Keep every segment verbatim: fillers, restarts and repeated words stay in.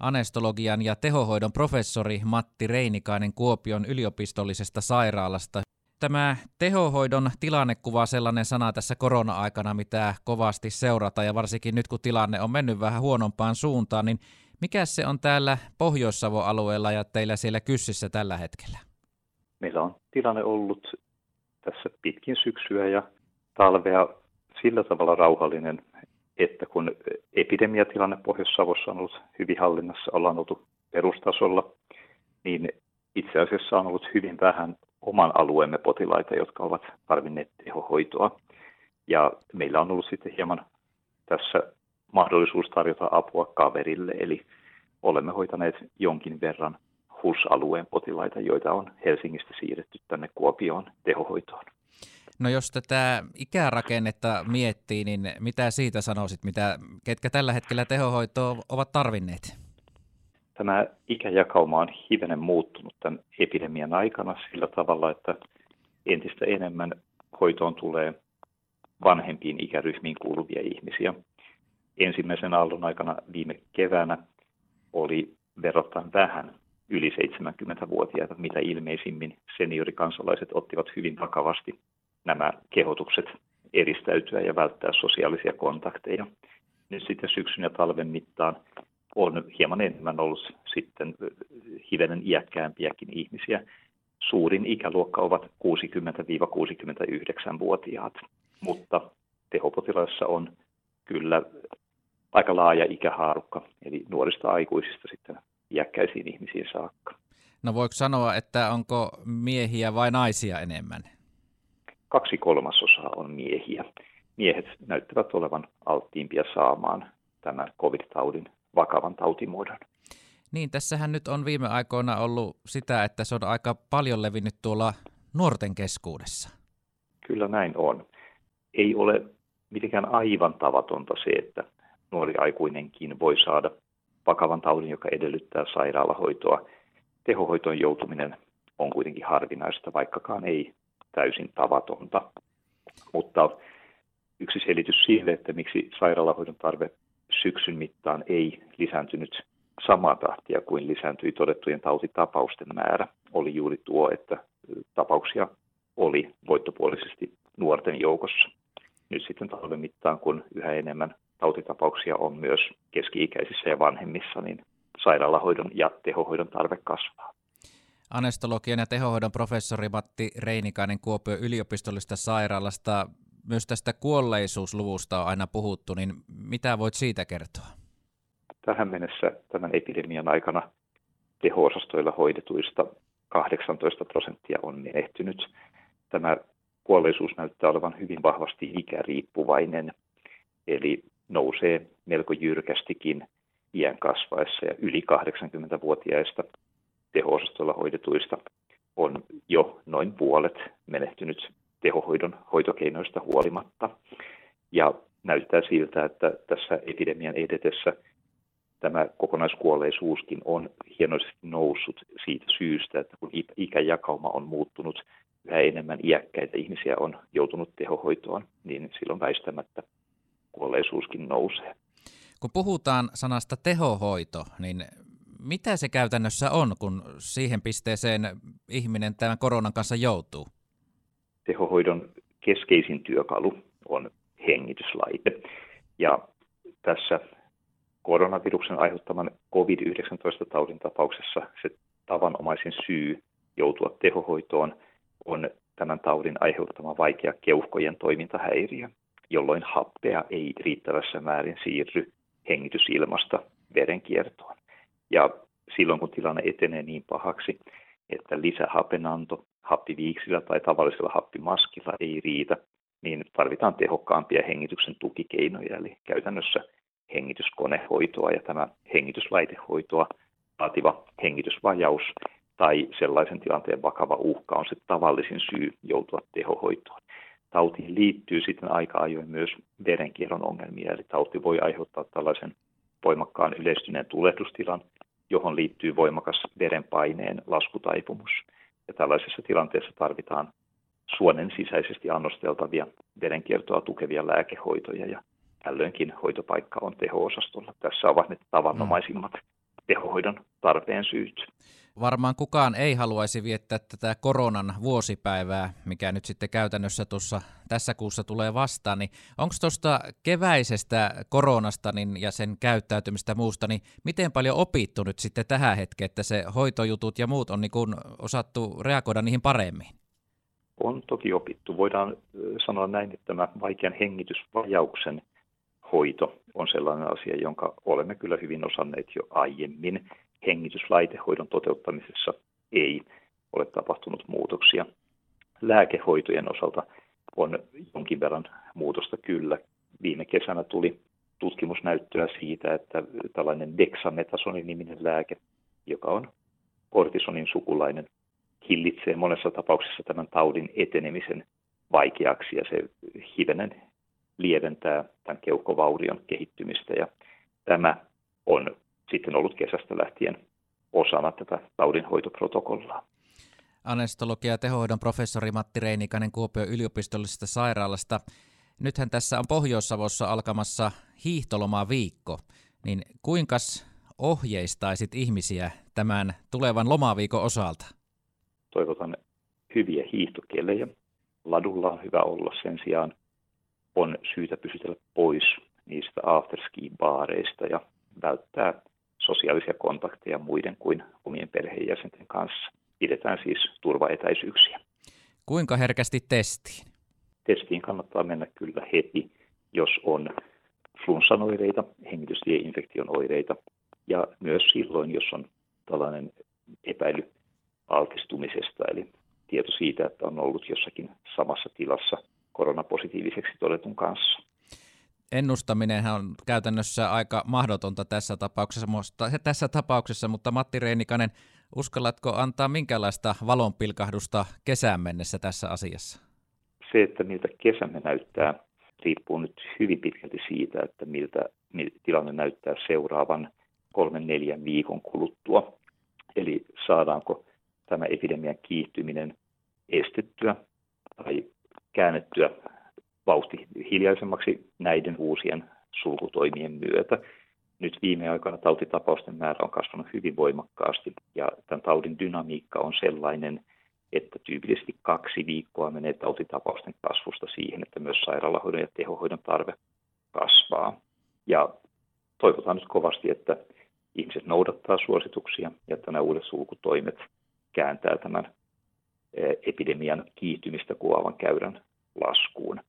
anestesiologian ja tehohoidon professori Matti Reinikainen Kuopion yliopistollisesta sairaalasta. Tämä tehohoidon tilannekuva on sellainen sana tässä korona-aikana, mitä kovasti seurataan, ja varsinkin nyt kun tilanne on mennyt vähän huonompaan suuntaan, niin mikä se on täällä Pohjois-Savon alueella ja teillä siellä Kyssissä tällä hetkellä? Meillä on tilanne ollut tässä pitkin syksyä ja talvea sillä tavalla rauhallinen, että kun epidemiatilanne Pohjois-Savossa on ollut hyvin hallinnassa, ollaan oltu perustasolla, niin itse asiassa on ollut hyvin vähän oman alueemme potilaita, jotka ovat tarvinneet tehohoitoa. Ja meillä on ollut sitten hieman tässä mahdollisuus tarjota apua kaverille, eli olemme hoitaneet jonkin verran H U S-alueen potilaita, joita on Helsingistä siirretty tänne Kuopioon tehohoitoon. No jos tätä ikärakennetta miettii, niin mitä siitä sanoisit, mitä, ketkä tällä hetkellä tehohoitoa ovat tarvinneet? Tämä ikäjakauma on hivenen muuttunut tämän epidemian aikana sillä tavalla, että entistä enemmän hoitoon tulee vanhempiin ikäryhmiin kuuluvia ihmisiä. Ensimmäisen aallon aikana viime keväänä oli verrattain vähän yli seitsemänkymmentävuotiaita, mitä ilmeisimmin seniorikansalaiset ottivat hyvin vakavasti nämä kehotukset eristäytyä ja välttää sosiaalisia kontakteja. Nyt sitten syksyn ja talven mittaan on hieman enemmän ollut sitten hivenen iäkkäämpiäkin ihmisiä. Suurin ikäluokka ovat kuusikymmentä-kuusikymmentäyhdeksänvuotiaat, mutta tehopotilaissa on kyllä aika laaja ikähaarukka, eli nuorista aikuisista sitten iäkkäisiin ihmisiin saakka. No voiko sanoa, että onko miehiä vai naisia enemmän? Kaksi kolmasosaa on miehiä. Miehet näyttävät olevan alttiimpia saamaan tämän covid-taudin vakavan tautimuodon. Niin, tässähän nyt on viime aikoina ollut sitä, että se on aika paljon levinnyt tuolla nuorten keskuudessa. Kyllä näin on. Ei ole mitenkään aivan tavatonta se, että nuori aikuinenkin voi saada vakavan taudin, joka edellyttää sairaalahoitoa. Tehohoitoon joutuminen on kuitenkin harvinaista, vaikkakaan ei täysin tavatonta. Mutta yksi selitys sille, että miksi sairaalahoidon tarve syksyn mittaan ei lisääntynyt samaa tahtia kuin lisääntyi todettujen tautitapausten määrä, oli juuri tuo, että tapauksia oli voittopuolisesti nuorten joukossa. Nyt sitten talven mittaan, kun yhä enemmän tautitapauksia on myös keski-ikäisissä ja vanhemmissa, niin sairaalahoidon ja tehohoidon tarve kasvaa. Anestesiologian ja tehohoidon professori Matti Reinikainen Kuopion yliopistollisesta sairaalasta. Myös tästä kuolleisuusluvusta on aina puhuttu, niin mitä voit siitä kertoa? Tähän mennessä tämän epidemian aikana teho-osastoilla hoidetuista kahdeksantoista prosenttia on menehtynyt. Tämä kuolleisuus näyttää olevan hyvin vahvasti ikäriippuvainen, eli nousee melko jyrkästikin iän kasvaessa, ja yli kahdeksankymmentävuotiaista teho-osastoilla hoidetuista on jo noin puolet menehtynyt tehohoidon hoitokeinoista huolimatta. Ja näyttää siltä, että tässä epidemian edetessä tämä kokonaiskuolleisuuskin on hienoisesti noussut siitä syystä, että kun ikäjakauma on muuttunut, yhä enemmän iäkkäitä ihmisiä on joutunut tehohoitoon, niin silloin väistämättä kuolleisuuskin nousee. Kun puhutaan sanasta tehohoito, niin mitä se käytännössä on, kun siihen pisteeseen ihminen tämän koronan kanssa joutuu? Tehohoidon keskeisin työkalu on hengityslaite. Ja tässä koronaviruksen aiheuttaman covid yhdeksäntoista taudin tapauksessa se tavanomaisin syy joutua tehohoitoon on tämän taudin aiheuttama vaikea keuhkojen toimintahäiriö, jolloin happea ei riittävässä määrin siirry hengitysilmasta verenkiertoon. Ja silloin kun tilanne etenee niin pahaksi, että lisähapenanto happiviiksillä tai tavallisella happimaskilla ei riitä, niin tarvitaan tehokkaampia hengityksen tukikeinoja, eli käytännössä hengityskonehoitoa, ja tämä hengityslaitehoitoa vaativa hengitysvajaus tai sellaisen tilanteen vakava uhka on se tavallisin syy joutua tehohoitoon. Tautiin liittyy sitten aika ajoin myös verenkierron ongelmia, eli tauti voi aiheuttaa tällaisen voimakkaan yleistyneen tulehdustilan, johon liittyy voimakas verenpaineen laskutaipumus. Ja tällaisessa tilanteessa tarvitaan suonen sisäisesti annosteltavia verenkiertoa tukevia lääkehoitoja, ja tällöinkin hoitopaikka on teho-osastolla. Tässä ovat ne tavanomaisimmat tehohoidon tarpeen syyt. Varmaan kukaan ei haluaisi viettää tätä koronan vuosipäivää, mikä nyt sitten käytännössä tuossa tässä kuussa tulee vastaan. Niin onko tuosta keväisestä koronasta niin, ja sen käyttäytymistä muusta, niin miten paljon opittu nyt sitten tähän hetkeen, että se hoitojutut ja muut on niin kun osattu reagoida niihin paremmin? On toki opittu. Voidaan sanoa näin, että tämä vaikean hengitysvajauksen hoito on sellainen asia, jonka olemme kyllä hyvin osanneet jo aiemmin. Hengityslaitehoidon toteuttamisessa ei ole tapahtunut muutoksia. Lääkehoitojen osalta on jonkin verran muutosta kyllä. Viime kesänä tuli tutkimusnäyttöä siitä, että tällainen deksametasoniniminen lääke, joka on kortisonin sukulainen, hillitsee monessa tapauksessa tämän taudin etenemisen vaikeaksi ja se hivenen lieventää tämän keuhkovaurion kehittymistä. Ja tämä on sitten ollut kesästä lähtien osana tätä taudinhoitoprotokollaa. Anestesiologia ja tehohoidon professori Matti Reinikainen Kuopion yliopistollisesta sairaalasta. Nythän tässä on Pohjois-Savossa alkamassa hiihtolomaviikko. Niin kuinka ohjeistaisit ihmisiä tämän tulevan lomaviikon osalta? Toivotan hyviä hiihtokelejä. Ladulla on hyvä olla, sen sijaan on syytä pysytellä pois niistä afterski-baareista ja välttää sosiaalisia kontakteja muiden kuin omien perheenjäsenten kanssa. Pidetään siis turvaetäisyyksiä. Kuinka herkästi testiin? Testiin kannattaa mennä kyllä heti, jos on flunssan oireita, hengitystieinfektion oireita ja myös silloin, jos on tällainen epäily altistumisesta, eli tieto siitä, että on ollut jossakin samassa tilassa koronapositiiviseksi todetun kanssa. Ennustaminenhän on käytännössä aika mahdotonta tässä tapauksessa, mutta, tässä tapauksessa, mutta Matti Reinikainen, uskallatko antaa minkälaista valonpilkahdusta kesään mennessä tässä asiassa? Se, että miltä kesämme näyttää, riippuu nyt hyvin pitkälti siitä, että miltä tilanne näyttää seuraavan kolmen neljän viikon kuluttua. Eli saadaanko tämä epidemian kiihtyminen estettyä tai käännettyä vauhti hiljaisemmaksi näiden uusien sulkutoimien myötä. Nyt viime aikoina tautitapausten määrä on kasvanut hyvin voimakkaasti ja tämän taudin dynamiikka on sellainen, että tyypillisesti kaksi viikkoa menee tautitapausten kasvusta siihen, että myös sairaalahoidon ja tehohoidon tarve kasvaa. Ja toivotaan nyt kovasti, että ihmiset noudattaa suosituksia ja että nämä uudet sulkutoimet kääntää tämän epidemian kiihtymistä kuvaavan käyrän laskuun.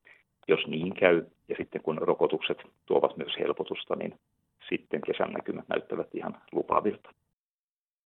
Jos niin käy, ja sitten kun rokotukset tuovat myös helpotusta, niin sitten kesän näkymät näyttävät ihan lupaavilta.